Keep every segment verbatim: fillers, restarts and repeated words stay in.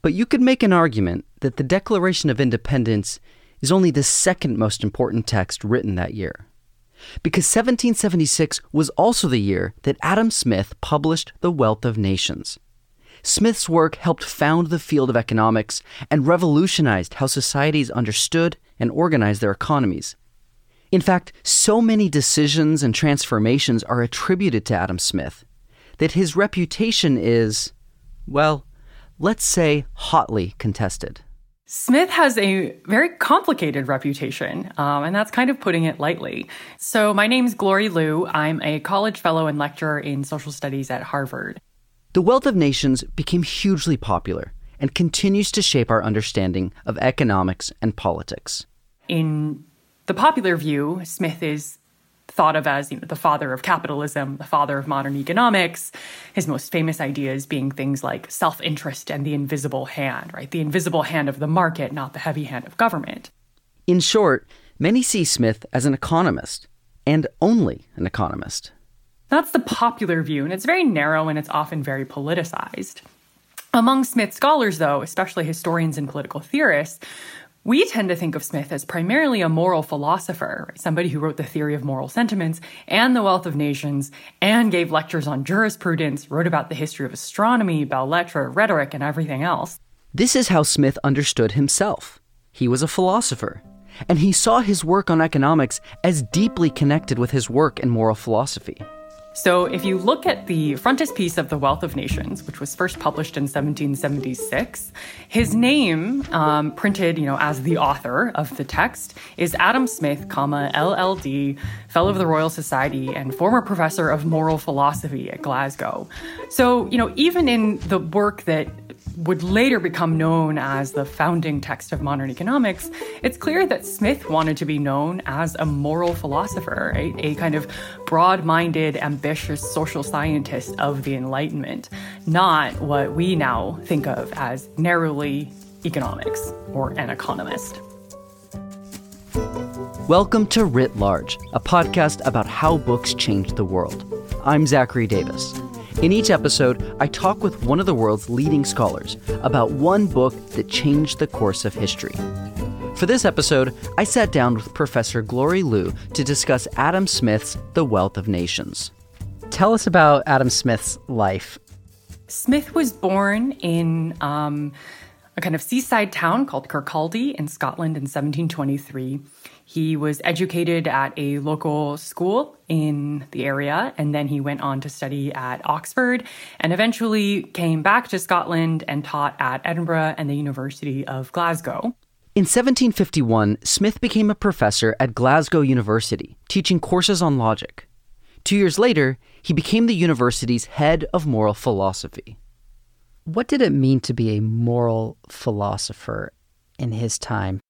But you could make an argument that the Declaration of Independence is only the second most important text written that year, because seventeen seventy-six was also the year that Adam Smith published The Wealth of Nations. Smith's work helped found the field of economics and revolutionized how societies understood and organized their economies. In fact, so many decisions and transformations are attributed to Adam Smith that his reputation is, well, let's say hotly contested. Smith has a very complicated reputation, um, and that's kind of putting it lightly. So my name's Glory Liu. I'm a college fellow and lecturer in social studies at Harvard. The Wealth of Nations became hugely popular and continues to shape our understanding of economics and politics. In the popular view, Smith is thought of as, you know, the father of capitalism, the father of modern economics, his most famous ideas being things like self-interest and the invisible hand, right? The invisible hand of the market, not the heavy hand of government. In short, many see Smith as an economist, and only an economist. That's the popular view, and it's very narrow and it's often very politicized. Among Smith scholars, though, especially historians and political theorists, we tend to think of Smith as primarily a moral philosopher, right? Somebody who wrote The Theory of Moral Sentiments and The Wealth of Nations and gave lectures on jurisprudence, wrote about the history of astronomy, belles lettres, rhetoric, and everything else. This is how Smith understood himself. He was a philosopher, and he saw his work on economics as deeply connected with his work in moral philosophy. So if you look at the frontispiece of The Wealth of Nations, which was first published in seventeen seventy-six, his name, um, printed, you know, as the author of the text, is Adam Smith, comma, L L D, Fellow of the Royal Society and former professor of moral philosophy at Glasgow. So, you know, even in the work that would later become known as the founding text of modern economics, it's clear that Smith wanted to be known as a moral philosopher, right? A kind of broad-minded, ambitious social scientist of the Enlightenment, not what we now think of as narrowly economics or an economist. Welcome to Writ Large, a podcast about how books change the world. I'm Zachary Davis. In each episode, I talk with one of the world's leading scholars about one book that changed the course of history. For this episode, I sat down with Professor Glory Liu to discuss Adam Smith's The Wealth of Nations. Tell us about Adam Smith's life. Smith was born in um, a kind of seaside town called Kirkcaldy in Scotland in seventeen twenty-three. He was educated at a local school in the area, and then he went on to study at Oxford and eventually came back to Scotland and taught at Edinburgh and the University of Glasgow. In seventeen fifty-one, Smith became a professor at Glasgow University, teaching courses on logic. Two years later, he became the university's head of moral philosophy. What did it mean to be a moral philosopher in his time?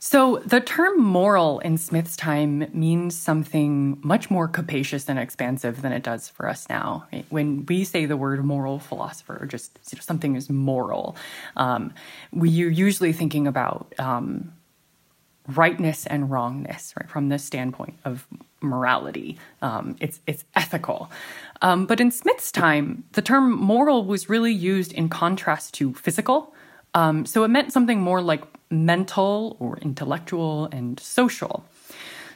So the term moral in Smith's time means something much more capacious and expansive than it does for us now. Right? When we say the word moral philosopher, or just, you know, something is moral, um, we, you're usually thinking about um, rightness and wrongness, right? From the standpoint of morality. Um, it's, it's ethical. Um, but in Smith's time, the term moral was really used in contrast to physical. Um, so it meant something more like mental or intellectual and social.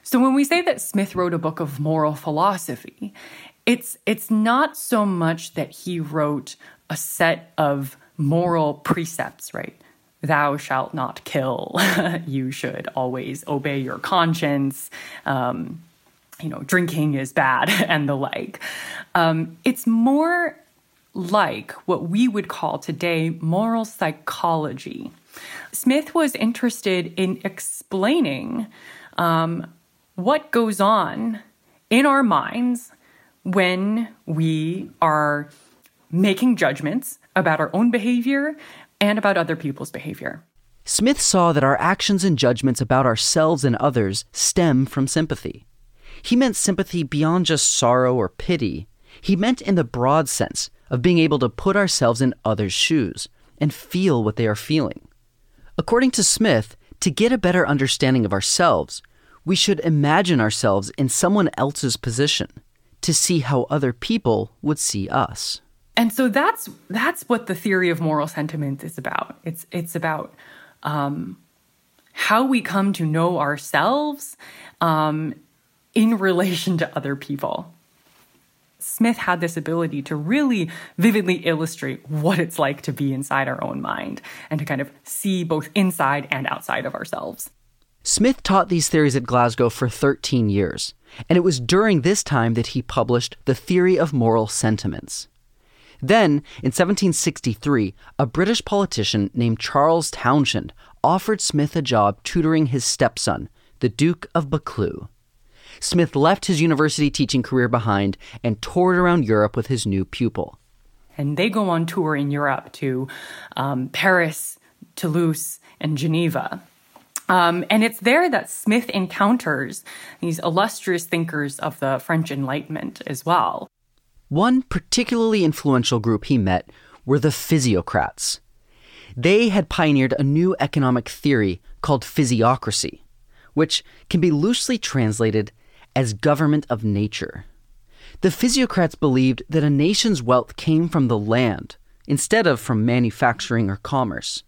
So when we say that Smith wrote a book of moral philosophy, it's it's not so much that he wrote a set of moral precepts, right? Thou shalt not kill. You should always obey your conscience. Um, you know, drinking is bad and the like. Um, it's more like what we would call today moral psychology. Smith was interested in explaining um, what goes on in our minds when we are making judgments about our own behavior and about other people's behavior. Smith saw that our actions and judgments about ourselves and others stem from sympathy. He meant sympathy beyond just sorrow or pity. He meant in the broad sense of being able to put ourselves in others' shoes and feel what they are feeling. According to Smith, to get a better understanding of ourselves, we should imagine ourselves in someone else's position to see how other people would see us. And so that's that's what the theory of moral sentiments is about. It's it's about um, how we come to know ourselves um, in relation to other people. Smith had this ability to really vividly illustrate what it's like to be inside our own mind and to kind of see both inside and outside of ourselves. Smith taught these theories at Glasgow for thirteen years, and it was during this time that he published The Theory of Moral Sentiments. Then, in seventeen sixty-three, a British politician named Charles Townshend offered Smith a job tutoring his stepson, the Duke of Buccleuch. Smith left his university teaching career behind and toured around Europe with his new pupil. And they go on tour in Europe to um, Paris, Toulouse, and Geneva. Um, and it's there that Smith encounters these illustrious thinkers of the French Enlightenment as well. One particularly influential group he met were the physiocrats. They had pioneered a new economic theory called physiocracy, which can be loosely translated as government of nature. The physiocrats believed that a nation's wealth came from the land instead of from manufacturing or commerce.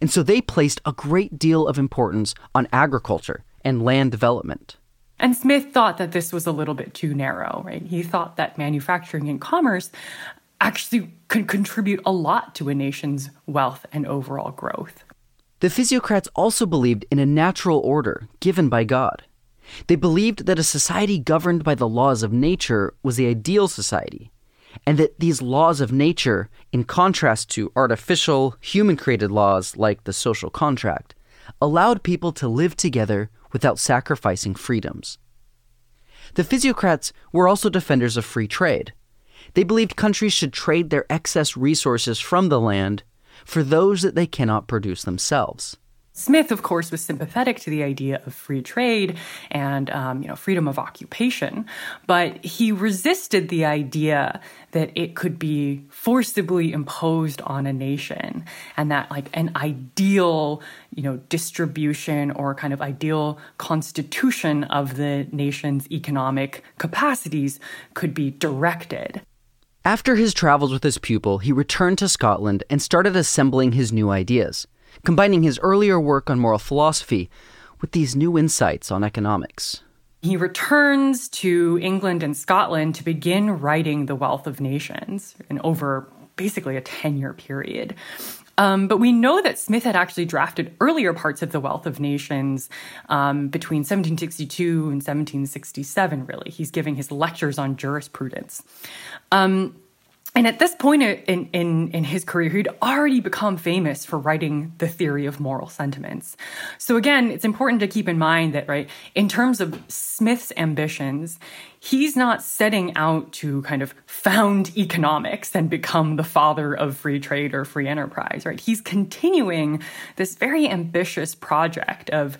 And so they placed a great deal of importance on agriculture and land development. And Smith thought that this was a little bit too narrow, right? He thought that manufacturing and commerce actually could contribute a lot to a nation's wealth and overall growth. The physiocrats also believed in a natural order given by God. They believed that a society governed by the laws of nature was the ideal society, and that these laws of nature, in contrast to artificial, human-created laws like the social contract, allowed people to live together without sacrificing freedoms. The physiocrats were also defenders of free trade. They believed countries should trade their excess resources from the land for those that they cannot produce themselves. Smith, of course, was sympathetic to the idea of free trade and um, you know, freedom of occupation, but he resisted the idea that it could be forcibly imposed on a nation, and that like an ideal, you know, distribution or kind of ideal constitution of the nation's economic capacities could be directed. After his travels with his pupil, he returned to Scotland and started assembling his new ideas, combining his earlier work on moral philosophy with these new insights on economics. He returns to England and Scotland to begin writing The Wealth of Nations in over basically a ten-year period. Um, but we know that Smith had actually drafted earlier parts of The Wealth of Nations um, between seventeen sixty-two and seventeen sixty-seven, really. He's giving his lectures on jurisprudence. Um And at this point in, in, in his career, he'd already become famous for writing The Theory of Moral Sentiments. So again, it's important to keep in mind that, right, in terms of Smith's ambitions, he's not setting out to kind of found economics and become the father of free trade or free enterprise, right? He's continuing this very ambitious project of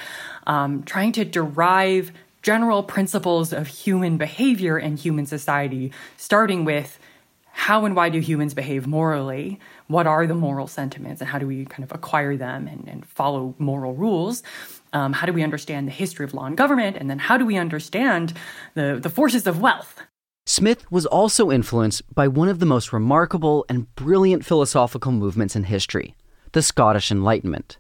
um, trying to derive general principles of human behavior and human society, starting with how and why do humans behave morally? What are the moral sentiments, and how do we kind of acquire them and, and follow moral rules? Um, how do we understand the history of law and government? And then how do we understand the, the forces of wealth? Smith was also influenced by one of the most remarkable and brilliant philosophical movements in history, the Scottish Enlightenment.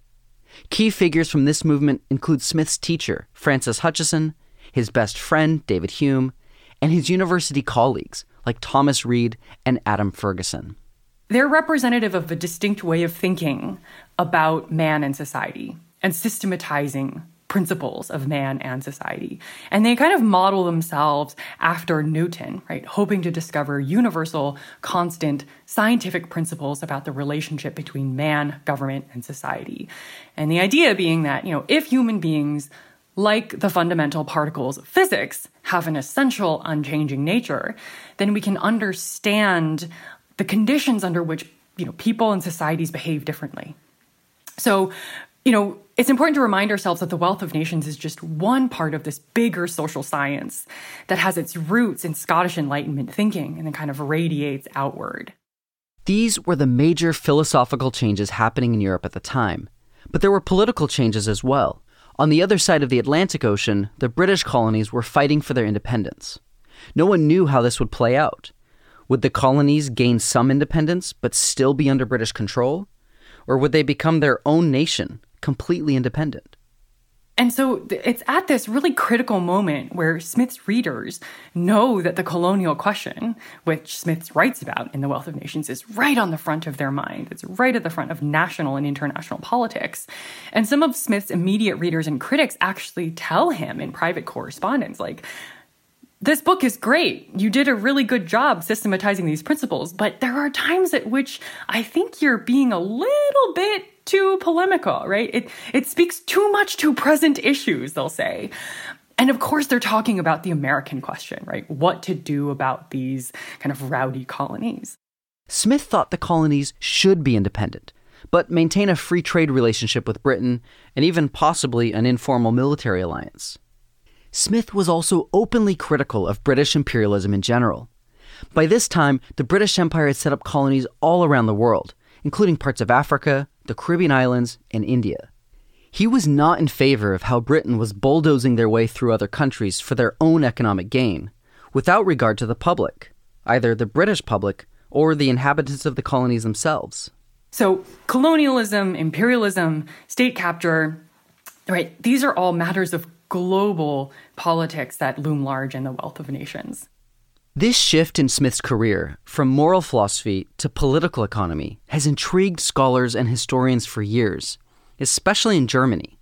Key figures from this movement include Smith's teacher, Francis Hutcheson, his best friend, David Hume, and his university colleagues, like Thomas Reid and Adam Ferguson. They're representative of a distinct way of thinking about man and society and systematizing principles of man and society. And they kind of model themselves after Newton, right? Hoping to discover universal, constant, scientific principles about the relationship between man, government, and society. And the idea being that, you know, if human beings, like the fundamental particles of physics, have an essential, unchanging nature, then we can understand the conditions under which you know, people and societies behave differently. So, you know, it's important to remind ourselves that the Wealth of Nations is just one part of this bigger social science that has its roots in Scottish Enlightenment thinking and then kind of radiates outward. These were the major philosophical changes happening in Europe at the time, but there were political changes as well. On the other side of the Atlantic Ocean, the British colonies were fighting for their independence. No one knew how this would play out. Would the colonies gain some independence but still be under British control? Or would they become their own nation, completely independent? And so it's at this really critical moment where Smith's readers know that the colonial question, which Smith writes about in The Wealth of Nations, is right on the front of their mind. It's right at the front of national and international politics. And some of Smith's immediate readers and critics actually tell him in private correspondence, like, this book is great. You did a really good job systematizing these principles, but there are times at which I think you're being a little bit too polemical, right? It it speaks too much to present issues, they'll say. And of course, they're talking about the American question, right? What to do about these kind of rowdy colonies. Smith thought the colonies should be independent, but maintain a free trade relationship with Britain and even possibly an informal military alliance. Smith was also openly critical of British imperialism in general. By this time, the British Empire had set up colonies all around the world, including parts of Africa, the Caribbean islands, and India. He was not in favor of how Britain was bulldozing their way through other countries for their own economic gain, without regard to the public, either the British public or the inhabitants of the colonies themselves. So colonialism, imperialism, state capture, right, these are all matters of global politics that loom large in The Wealth of Nations. This shift in Smith's career from moral philosophy to political economy has intrigued scholars and historians for years, especially in Germany.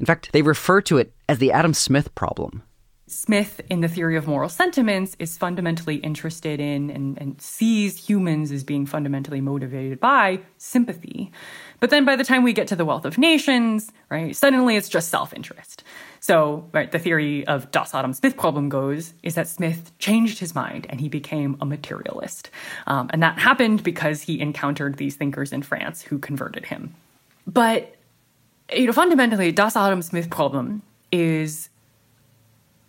In fact, they refer to it as the Adam-Smith-Problem. Smith, in The Theory of Moral Sentiments, is fundamentally interested in and, and sees humans as being fundamentally motivated by sympathy. But then by the time we get to The Wealth of Nations, right, suddenly it's just self-interest. So, right, the theory of Das Adam-Smith-Problem goes is that Smith changed his mind and he became a materialist. Um, and that happened because he encountered these thinkers in France who converted him. But, you know, fundamentally, Das Adam-Smith-Problem is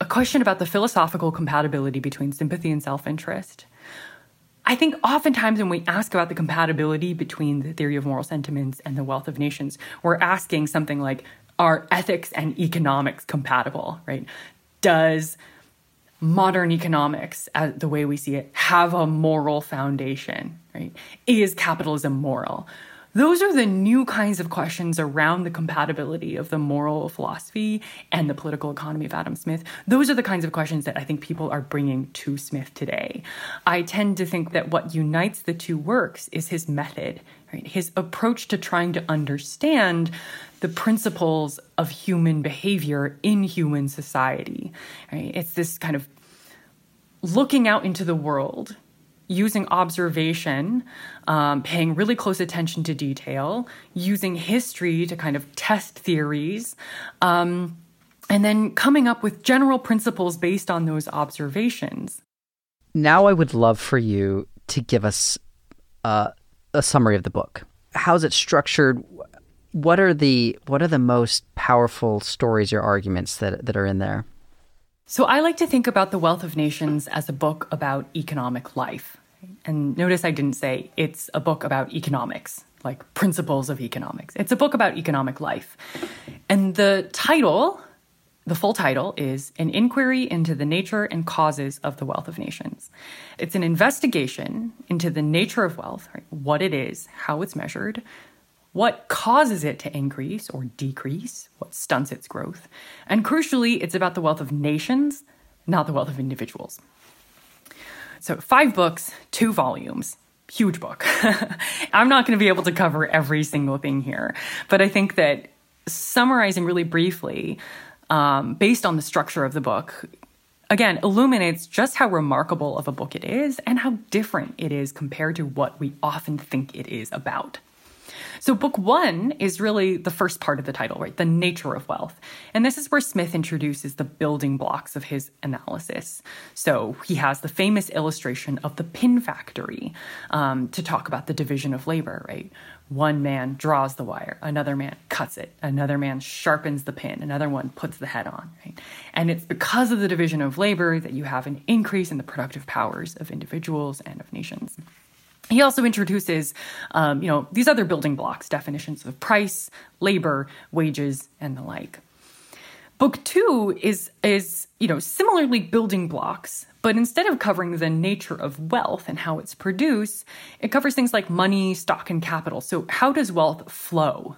a question about the philosophical compatibility between sympathy and self-interest. I think oftentimes when we ask about the compatibility between the theory of moral sentiments and the Wealth of Nations, we're asking something like, are ethics and economics compatible, right? Does modern economics, as the way we see it, have a moral foundation, right? Is capitalism moral? Those are the new kinds of questions around the compatibility of the moral philosophy and the political economy of Adam Smith. Those are the kinds of questions that I think people are bringing to Smith today. I tend to think that what unites the two works is his method, right? His approach to trying to understand the principles of human behavior in human society, right? It's this kind of looking out into the world, using observation, um, paying really close attention to detail, using history to kind of test theories, um, and then coming up with general principles based on those observations. Now I would love for you to give us uh, a summary of the book. How's it structured? What are the what are the most powerful stories or arguments that that are in there? So I like to think about The Wealth of Nations as a book about economic life. And notice I didn't say it's a book about economics, like principles of economics. It's a book about economic life. And the title, the full title, is An Inquiry into the Nature and Causes of the Wealth of Nations. It's an investigation into the nature of wealth, right? What it is, how it's measured, what causes it to increase or decrease, what stunts its growth. And crucially, it's about the wealth of nations, not the wealth of individuals. So five books, two volumes, huge book. I'm not going to be able to cover every single thing here, but I think that summarizing really briefly, um, based on the structure of the book, again, illuminates just how remarkable of a book it is and how different it is compared to what we often think it is about. So book one is really the first part of the title, right? The nature of wealth. And this is where Smith introduces the building blocks of his analysis. So he has the famous illustration of the pin factory um, to talk about the division of labor, right? One man draws the wire, another man cuts it, another man sharpens the pin, another one puts the head on, right? And it's because of the division of labor that you have an increase in the productive powers of individuals and of nations. He also introduces, um, you know, these other building blocks, definitions of price, labor, wages, and the like. Book two is, is, you know, similarly building blocks, but instead of covering the nature of wealth and how it's produced, it covers things like money, stock, and capital. So how does wealth flow?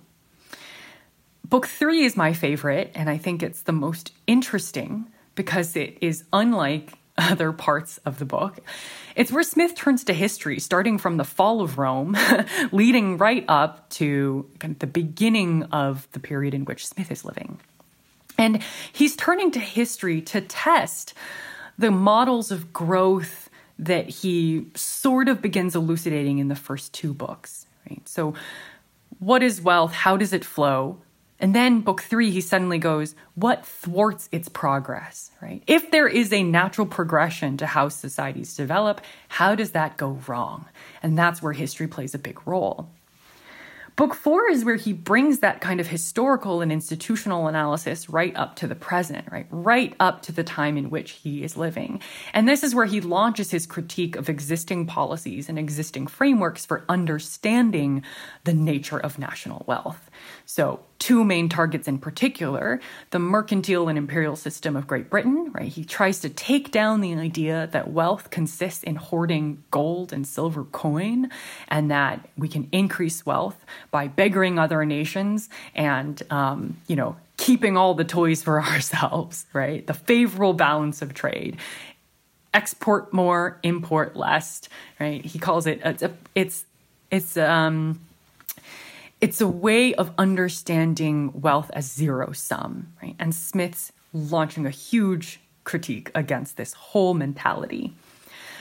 Book three is my favorite, and I think it's the most interesting because it is unlike other parts of the book. It's where Smith turns to history, starting from the fall of Rome, leading right up to kind of the beginning of the period in which Smith is living. And he's turning to history to test the models of growth that he sort of begins elucidating in the first two books, right? So what is wealth? How does it flow? And then book three, he suddenly goes, what thwarts its progress, right? If there is a natural progression to how societies develop, how does that go wrong? And that's where history plays a big role. Book four is where he brings that kind of historical and institutional analysis right up to the present, right? Right up to the time in which he is living. And this is where he launches his critique of existing policies and existing frameworks for understanding the nature of national wealth. So two main targets in particular, the mercantile and imperial system of Great Britain, right? He tries to take down the idea that wealth consists in hoarding gold and silver coin, and that we can increase wealth by beggaring other nations and, um, you know, keeping all the toys for ourselves, right? The favorable balance of trade. Export more, import less, right? He calls it, it's, a, it's, it's, um, It's a way of understanding wealth as zero sum, right? And Smith's launching a huge critique against this whole mentality.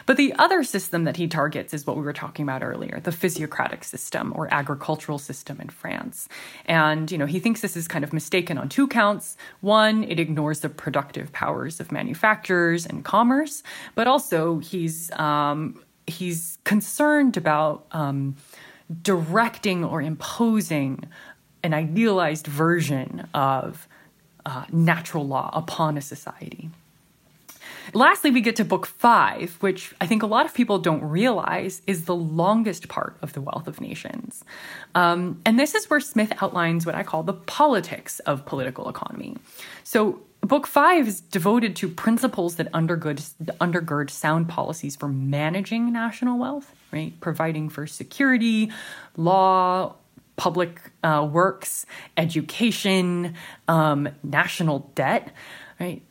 But the other system that he targets is what we were talking about earlier, the physiocratic system or agricultural system in France. And, you know, he thinks this is kind of mistaken on two counts. One, it ignores the productive powers of manufacturers and commerce, but also he's, um, he's concerned about... Um, directing or imposing an idealized version of uh, natural law upon a society. Lastly, we get to book five, which I think a lot of people don't realize is the longest part of The Wealth of Nations. Um, and this is where Smith outlines what I call the politics of political economy. So book five is devoted to principles that undergird, undergird sound policies for managing national wealth, right? Providing for security, law, public uh, works, education, um, national debt, right?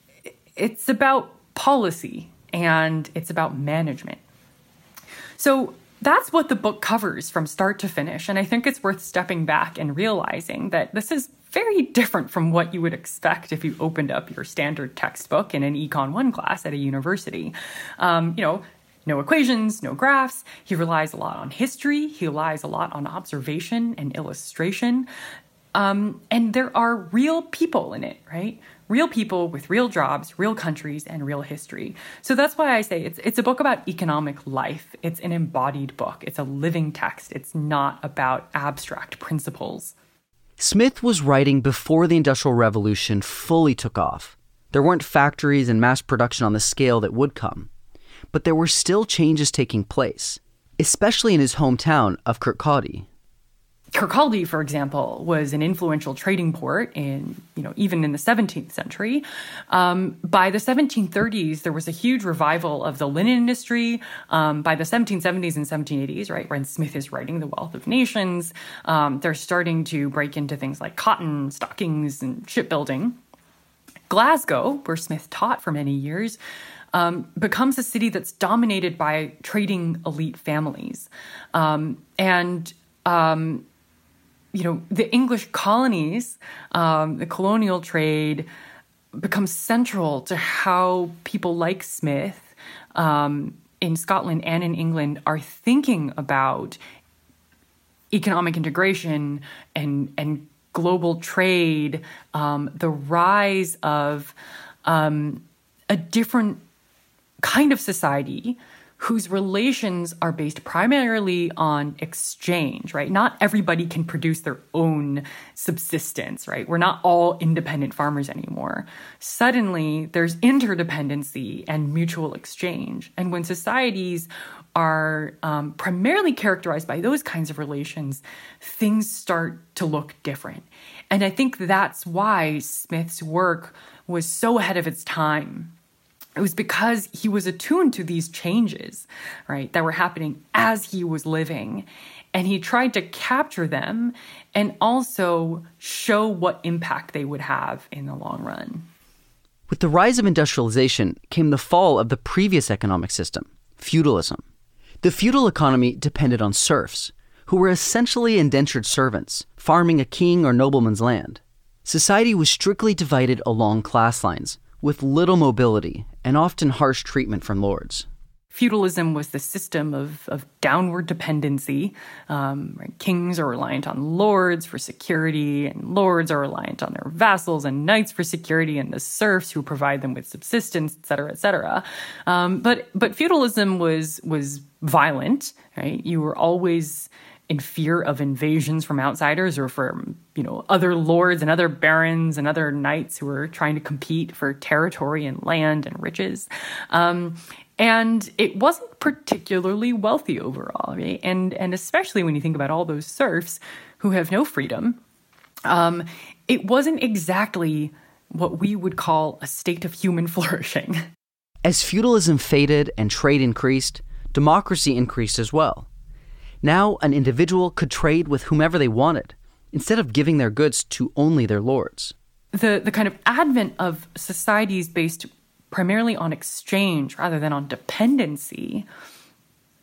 It's about policy and it's about management. So that's what the book covers from start to finish. And I think it's worth stepping back and realizing that this is very different from what you would expect if you opened up your standard textbook in an Econ one class at a university. Um, you know, no equations, no graphs. He relies a lot on history. He relies a lot on observation and illustration. Um, and there are real people in it, right? Real people with real jobs, real countries, and real history. So that's why I say it's it's a book about economic life. It's an embodied book. It's a living text. It's not about abstract principles. Smith was writing before the Industrial Revolution fully took off. There weren't factories and mass production on the scale that would come. But there were still changes taking place, especially in his hometown of Kirkcaldy. Kirkcaldy, for example, was an influential trading port in, you know, even in the seventeenth century. Um, by the seventeen thirties, there was a huge revival of the linen industry. Um, by the seventeen seventies and seventeen eighties, right, when Smith is writing The Wealth of Nations, um, they're starting to break into things like cotton, stockings, and shipbuilding. Glasgow, where Smith taught for many years, Um, becomes a city that's dominated by trading elite families. Um, and, um, you know, the English colonies, um, the colonial trade becomes central to how people like Smith um, in Scotland and in England are thinking about economic integration and and global trade, um, the rise of um, a different kind of society whose relations are based primarily on exchange, right? Not everybody can produce their own subsistence, right? We're not all independent farmers anymore. Suddenly, there's interdependency and mutual exchange. And when societies are um, primarily characterized by those kinds of relations, things start to look different. And I think that's why Smith's work was so ahead of its time. It was because he was attuned to these changes, right, that were happening as he was living. And he tried to capture them and also show what impact they would have in the long run. With the rise of industrialization came the fall of the previous economic system, feudalism. The feudal economy depended on serfs, who were essentially indentured servants, farming a king or nobleman's land. Society was strictly divided along class lines, with little mobility and often harsh treatment from lords. Feudalism was the system of, of downward dependency. Um, right? Kings are reliant on lords for security, and lords are reliant on their vassals and knights for security, and the serfs who provide them with subsistence, et cetera, et cetera. Um, but but feudalism was was violent, right? You were always in fear of invasions from outsiders or from, you know, other lords and other barons and other knights who were trying to compete for territory and land and riches. Um, and it wasn't particularly wealthy overall, right? And, and especially when you think about all those serfs who have no freedom, um, it wasn't exactly what we would call a state of human flourishing. As feudalism faded and trade increased, democracy increased as well. Now, an individual could trade with whomever they wanted, instead of giving their goods to only their lords. The the kind of advent of societies based primarily on exchange rather than on dependency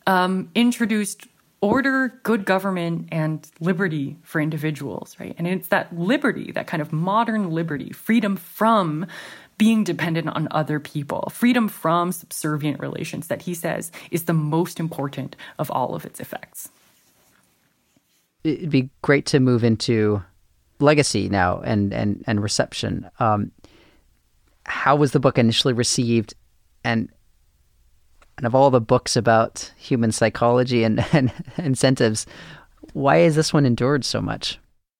um, introduced order, good government, and liberty for individuals, right? And it's that liberty, that kind of modern liberty, freedom from being dependent on other people, freedom from subservient relations that he says is the most important of all of its effects. It'd be great to move into legacy now and and, and reception. Um, how was the book initially received? And and of all the books about human psychology and, and incentives, why has this one endured so much?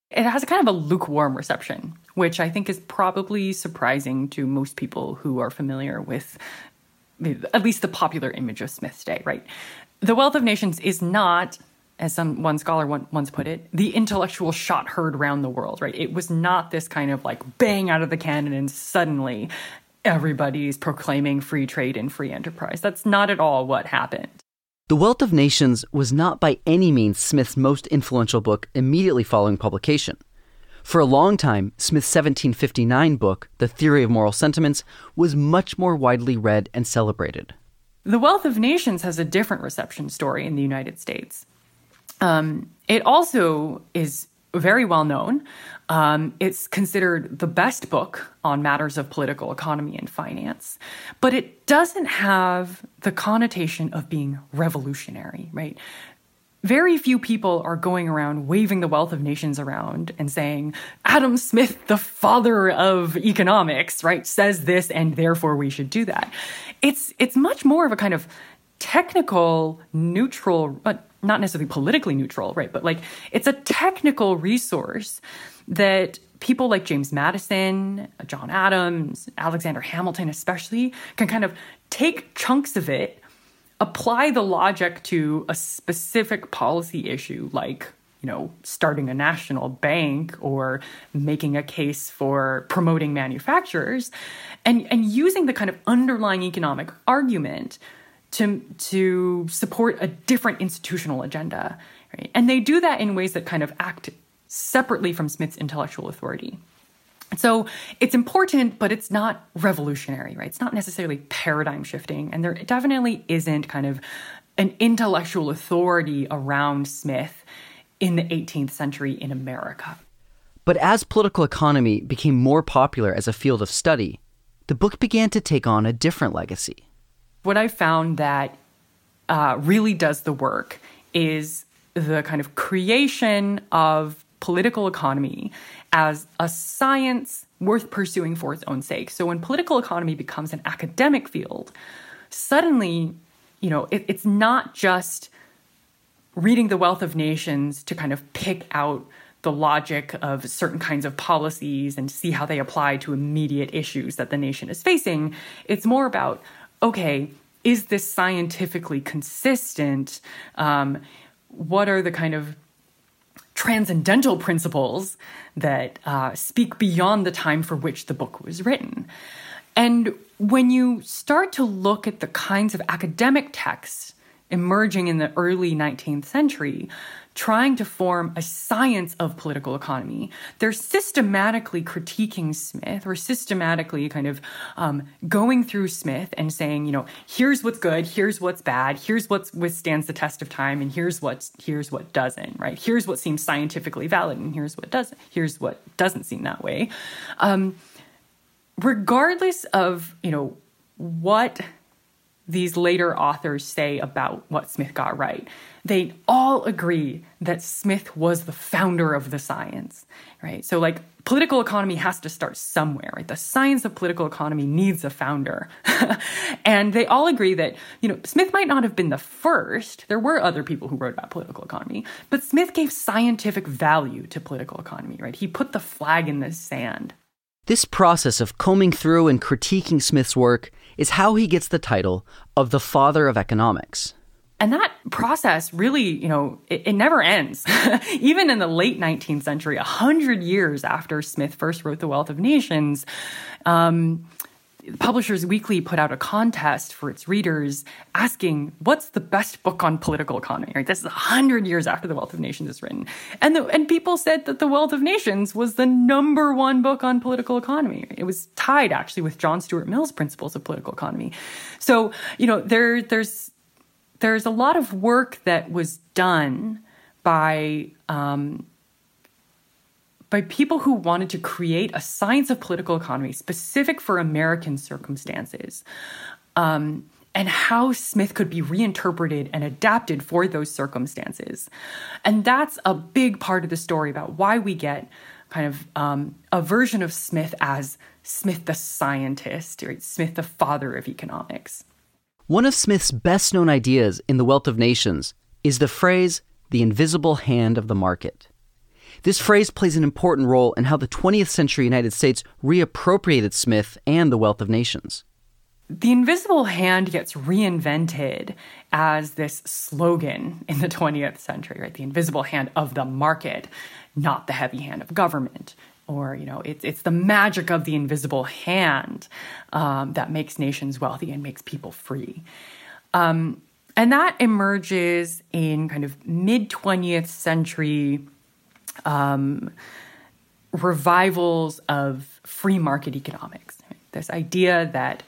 It has a kind of a lukewarm reception, which I think is probably surprising to most people who are familiar with at least the popular image of Smith's day, right? The Wealth of Nations is not, as some one scholar one, once put it, the intellectual shot heard round the world, right? It was not this kind of like bang out of the cannon and suddenly everybody's proclaiming free trade and free enterprise. That's not at all what happened. The Wealth of Nations was not by any means Smith's most influential book immediately following publication. For a long time, Smith's seventeen fifty-nine book, The Theory of Moral Sentiments, was much more widely read and celebrated. The Wealth of Nations has a different reception story in the United States. Um, it also is very well known. Um, it's considered the best book on matters of political economy and finance, but it doesn't have the connotation of being revolutionary, right? Very few people are going around waving the Wealth of Nations around and saying, Adam Smith, the father of economics, right, says this and therefore we should do that. It's it's much more of a kind of technical, neutral, but not necessarily politically neutral, right, but like it's a technical resource that people like James Madison, John Adams, Alexander Hamilton especially can kind of take chunks of it, apply the logic to a specific policy issue like, you know, starting a national bank or making a case for promoting manufacturers and, and using the kind of underlying economic argument to, to support a different institutional agenda, right? And they do that in ways that kind of act separately from Smith's intellectual authority. So it's important, but it's not revolutionary, right? It's not necessarily paradigm shifting. And there definitely isn't kind of an intellectual authority around Smith in the eighteenth century in America. But as political economy became more popular as a field of study, the book began to take on a different legacy. What I found that uh, really does the work is the kind of creation of political economy as a science worth pursuing for its own sake. So when political economy becomes an academic field, suddenly, you know, it, it's not just reading The Wealth of Nations to kind of pick out the logic of certain kinds of policies and see how they apply to immediate issues that the nation is facing. It's more about, okay, is this scientifically consistent? Um, what are the kind of transcendental principles that uh, speak beyond the time for which the book was written? And when you start to look at the kinds of academic texts emerging in the early nineteenth century, trying to form a science of political economy, they're systematically critiquing Smith, or systematically kind of um, going through Smith and saying, you know, here's what's good, here's what's bad, here's what withstands the test of time, and here's what here's what doesn't, right? Here's what seems scientifically valid, and here's what doesn't. Here's what doesn't seem that way, um, regardless of, you know, what these later authors say about what Smith got right. They all agree that Smith was the founder of the science, right? So, like, political economy has to start somewhere, right? The science of political economy needs a founder. And they all agree that, you know, Smith might not have been the first. There were other people who wrote about political economy, but Smith gave scientific value to political economy, right? He put the flag in the sand. This process of combing through and critiquing Smith's work is how he gets the title of the father of economics. And that process really, you know, it, it never ends. Even in the late nineteenth century, one hundred years after Smith first wrote The Wealth of Nations, um, Publishers Weekly put out a contest for its readers asking, what's the best book on political economy? Right? This is one hundred years after The Wealth of Nations is written. And the, and people said that The Wealth of Nations was the number one book on political economy. It was tied, actually, with John Stuart Mill's Principles of Political Economy. So, you know, there there's there's a lot of work that was done by um, by people who wanted to create a science of political economy specific for American circumstances, um, and how Smith could be reinterpreted and adapted for those circumstances. And that's a big part of the story about why we get kind of um, a version of Smith as Smith the scientist, or Smith the father of economics. One of Smith's best-known ideas in The Wealth of Nations is the phrase, the invisible hand of the market. This phrase plays an important role in how the twentieth century United States reappropriated Smith and The Wealth of Nations. The invisible hand gets reinvented as this slogan in the twentieth century, right? The invisible hand of the market, not the heavy hand of government. Or, you know, it's it's the magic of the invisible hand um, that makes nations wealthy and makes people free. Um, and that emerges in kind of mid-twentieth century um, revivals of free market economics. This idea that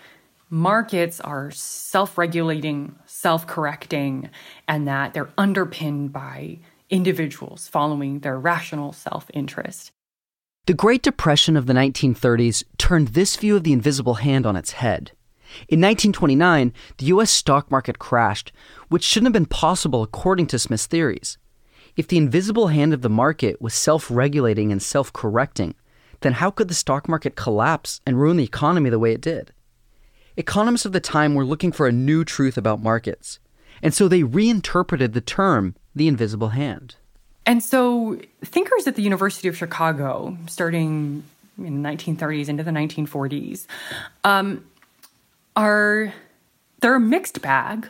markets are self-regulating, self-correcting, and that they're underpinned by individuals following their rational self-interest. The Great Depression of the nineteen thirties turned this view of the invisible hand on its head. In nineteen twenty-nine, the U S stock market crashed, which shouldn't have been possible according to Smith's theories. If the invisible hand of the market was self-regulating and self-correcting, then how could the stock market collapse and ruin the economy the way it did? Economists of the time were looking for a new truth about markets, and so they reinterpreted the term, the invisible hand. And so thinkers at the University of Chicago, starting in the nineteen thirties into the nineteen forties, um, are they're a mixed bag.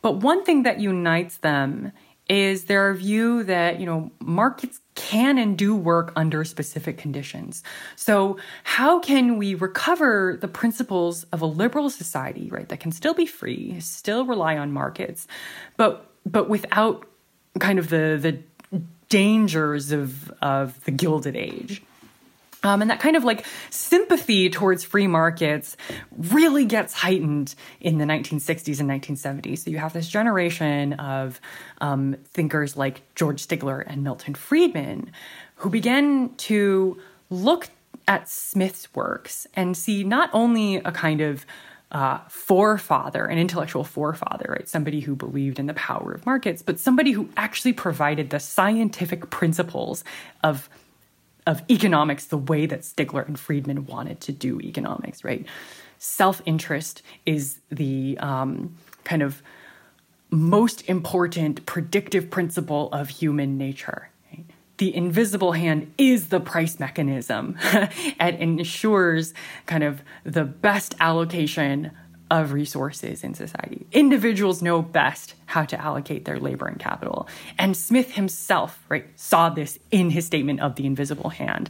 But one thing that unites them is their view that, you know, markets can and do work under specific conditions. So how can we recover the principles of a liberal society, right, that can still be free, still rely on markets, but but without kind of the the dangers of, of the Gilded Age. Um, and that kind of like sympathy towards free markets really gets heightened in the nineteen sixties and nineteen seventies. So you have this generation of um, thinkers like George Stigler and Milton Friedman who began to look at Smith's works and see not only a kind of uh, forefather, an intellectual forefather, right? Somebody who believed in the power of markets, but somebody who actually provided the scientific principles of, of economics the way that Stigler and Friedman wanted to do economics, right? Self-interest is the um, kind of most important predictive principle of human nature. Right? The invisible hand is the price mechanism and ensures kind of the best allocation of resources in society. Individuals know best how to allocate their labor and capital. And Smith himself, right, saw this in his statement of the invisible hand.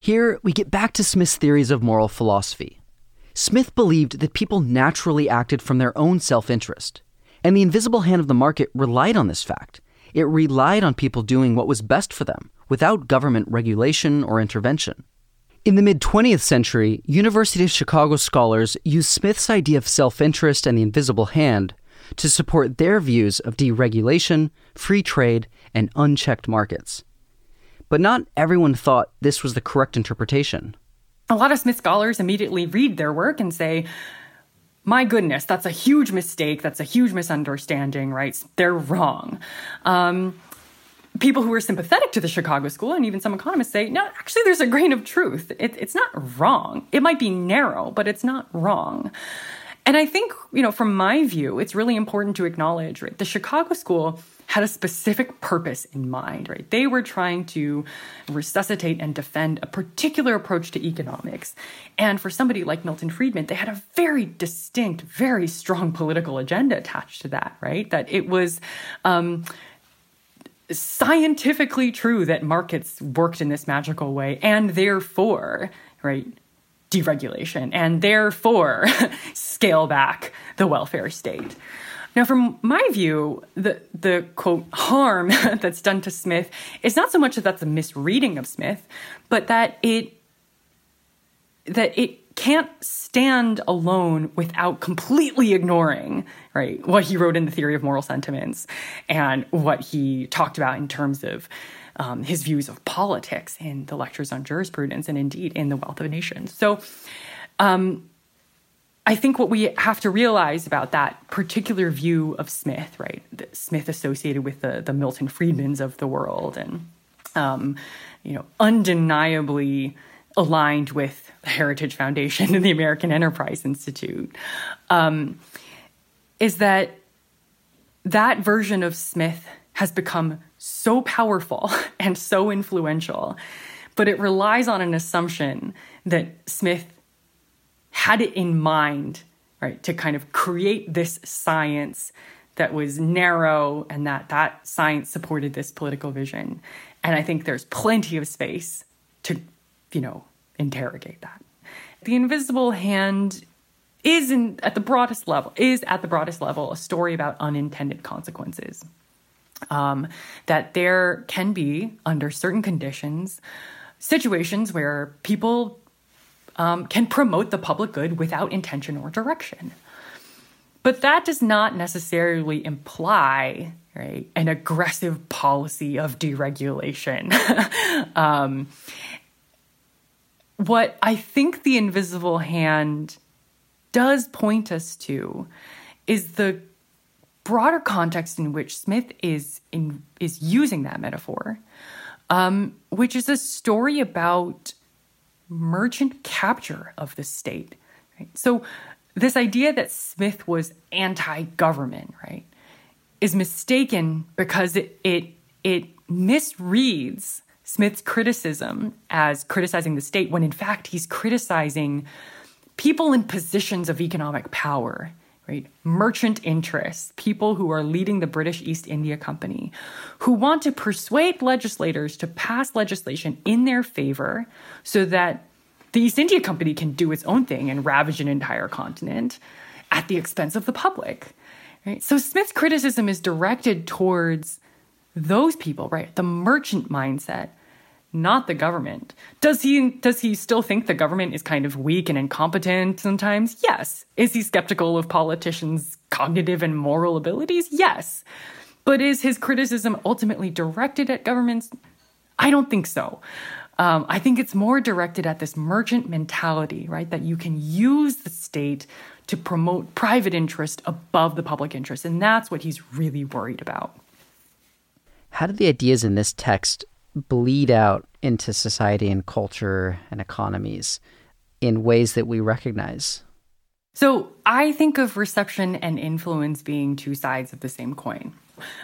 Here, we get back to Smith's theories of moral philosophy. Smith believed that people naturally acted from their own self-interest. And the invisible hand of the market relied on this fact. It relied on people doing what was best for them, without government regulation or intervention. In the mid-twentieth century, University of Chicago scholars used Smith's idea of self-interest and the invisible hand to support their views of deregulation, free trade, and unchecked markets. But not everyone thought this was the correct interpretation. A lot of Smith scholars immediately read their work and say, my goodness, that's a huge mistake. That's a huge misunderstanding, right? They're wrong. Um, people who are sympathetic to the Chicago School and even some economists say, no, actually, there's a grain of truth. It, it's not wrong. It might be narrow, but it's not wrong. And I think, you know, from my view, it's really important to acknowledge, right? The Chicago School had a specific purpose in mind, right? They were trying to resuscitate and defend a particular approach to economics. And for somebody like Milton Friedman, they had a very distinct, very strong political agenda attached to that, right? That it was um, scientifically true that markets worked in this magical way and therefore, right, deregulation and therefore scale back the welfare state. Now, from my view, the, the quote, harm that's done to Smith is not so much that that's a misreading of Smith, but that it that it can't stand alone without completely ignoring, right, what he wrote in The Theory of Moral Sentiments and what he talked about in terms of um, his views of politics in the lectures on jurisprudence and indeed in The Wealth of Nations. So, um I think what we have to realize about that particular view of Smith, right, that Smith associated with the, the Milton Friedmans of the world and, um, you know, undeniably aligned with the Heritage Foundation and the American Enterprise Institute, um, is that that version of Smith has become so powerful and so influential, but it relies on an assumption that Smith had it in mind, right, to kind of create this science that was narrow and that that science supported this political vision. And I think there's plenty of space to, you know, interrogate that. The invisible hand isn't at the broadest level, is at the broadest level a story about unintended consequences. Um, that there can be, under certain conditions, situations where people Um, can promote the public good without intention or direction. But that does not necessarily imply, right, an aggressive policy of deregulation. um, what I think the invisible hand does point us to is the broader context in which Smith is, in, is using that metaphor, um, which is a story about merchant capture of the state. Right? So this idea that Smith was anti-government, right, is mistaken because it, it it misreads Smith's criticism as criticizing the state when in fact he's criticizing people in positions of economic power, right? Merchant interests, people who are leading the British East India Company, who want to persuade legislators to pass legislation in their favor so that the East India Company can do its own thing and ravage an entire continent at the expense of the public. Right? So Smith's criticism is directed towards those people, right? The merchant mindset, not the government. Does he does he still think the government is kind of weak and incompetent sometimes? Yes. Is he skeptical of politicians' cognitive and moral abilities? Yes. But is his criticism ultimately directed at governments? I don't think so. Um, I think it's more directed at this merchant mentality, right? That you can use the state to promote private interest above the public interest. And that's what he's really worried about. How do the ideas in this text bleed out into society and culture and economies in ways that we recognize? So I think of reception and influence being two sides of the same coin.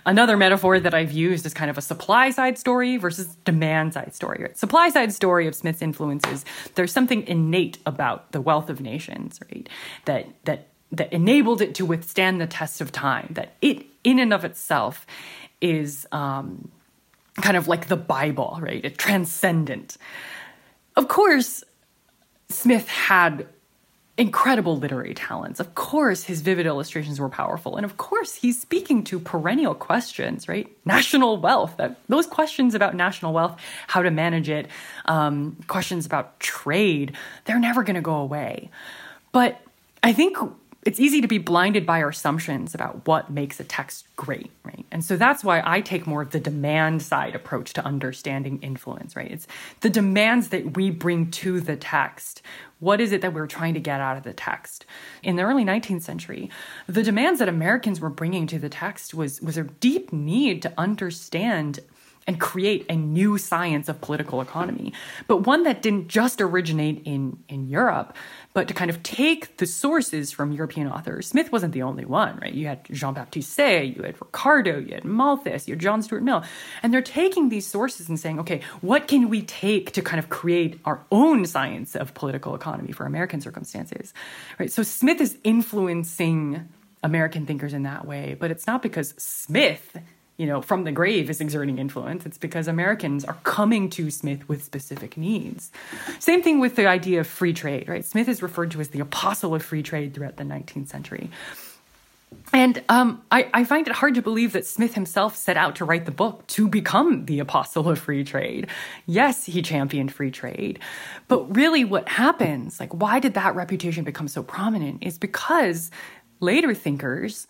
Another metaphor that I've used is kind of a supply-side story versus demand-side story. Right? Supply-side story of Smith's influences, there's something innate about The Wealth of Nations, right? That that that enabled it to withstand the test of time. That it, in and of itself, is um, kind of like the Bible, right? It's transcendent. Of course, Smith had incredible literary talents. Of course, his vivid illustrations were powerful. And of course, he's speaking to perennial questions, right? National wealth, that, those questions about national wealth, how to manage it, um, questions about trade, they're never going to go away. But I think it's easy to be blinded by our assumptions about what makes a text great, right? And so that's why I take more of the demand side approach to understanding influence, right? It's the demands that we bring to the text. What is it that we're trying to get out of the text? In the early nineteenth century, the demands that Americans were bringing to the text was, was a deep need to understand and create a new science of political economy, but one that didn't just originate in, in Europe, but to kind of take the sources from European authors. Smith wasn't the only one, right? You had Jean-Baptiste Say, you had Ricardo, you had Malthus, you had John Stuart Mill. And they're taking these sources and saying, okay, what can we take to kind of create our own science of political economy for American circumstances, right? So Smith is influencing American thinkers in that way, but it's not because Smith, you know, from the grave is exerting influence. It's because Americans are coming to Smith with specific needs. Same thing with the idea of free trade, right? Smith is referred to as the apostle of free trade throughout the nineteenth century. And um, I, I find it hard to believe that Smith himself set out to write the book to become the apostle of free trade. Yes, he championed free trade. But really what happens, like why did that reputation become so prominent, is because later thinkers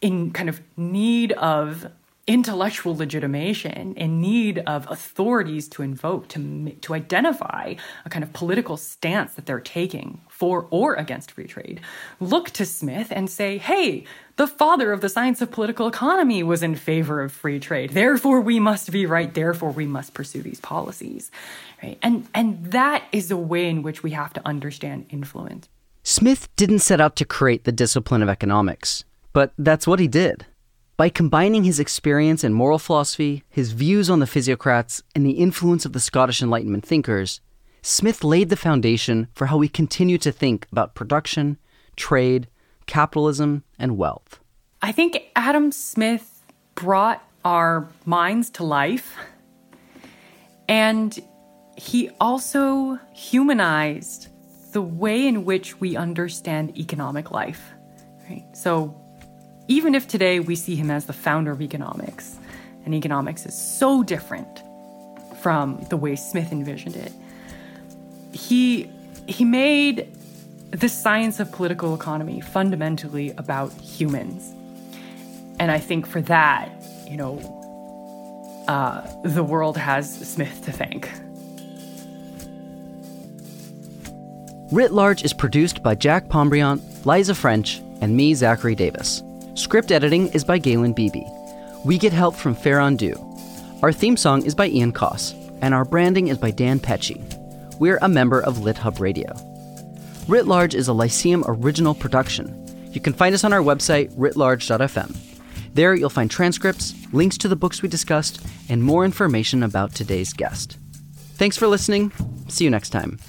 in kind of need of intellectual legitimation, in need of authorities to invoke, to to identify a kind of political stance that they're taking for or against free trade, look to Smith and say, hey, the father of the science of political economy was in favor of free trade. Therefore, we must be right. Therefore, we must pursue these policies. Right? And, and that is a way in which we have to understand influence. Smith didn't set out to create the discipline of economics, but that's what he did. By combining his experience in moral philosophy, his views on the physiocrats, and the influence of the Scottish Enlightenment thinkers, Smith laid the foundation for how we continue to think about production, trade, capitalism, and wealth. I think Adam Smith brought our minds to life, and he also humanized the way in which we understand economic life. Right? So even if today we see him as the founder of economics, and economics is so different from the way Smith envisioned it, he he made the science of political economy fundamentally about humans. And I think for that, you know, uh, the world has Smith to thank. Writ Large is produced by Jack Pombriant, Liza French, and me, Zachary Davis. Script editing is by Galen Beebe. We get help from Farron Du. Our theme song is by Ian Koss, and our branding is by Dan Pecci. We're a member of LitHub Radio. Writ Large is a Lyceum original production. You can find us on our website, writ large dot f m. There you'll find transcripts, links to the books we discussed, and more information about today's guest. Thanks for listening. See you next time.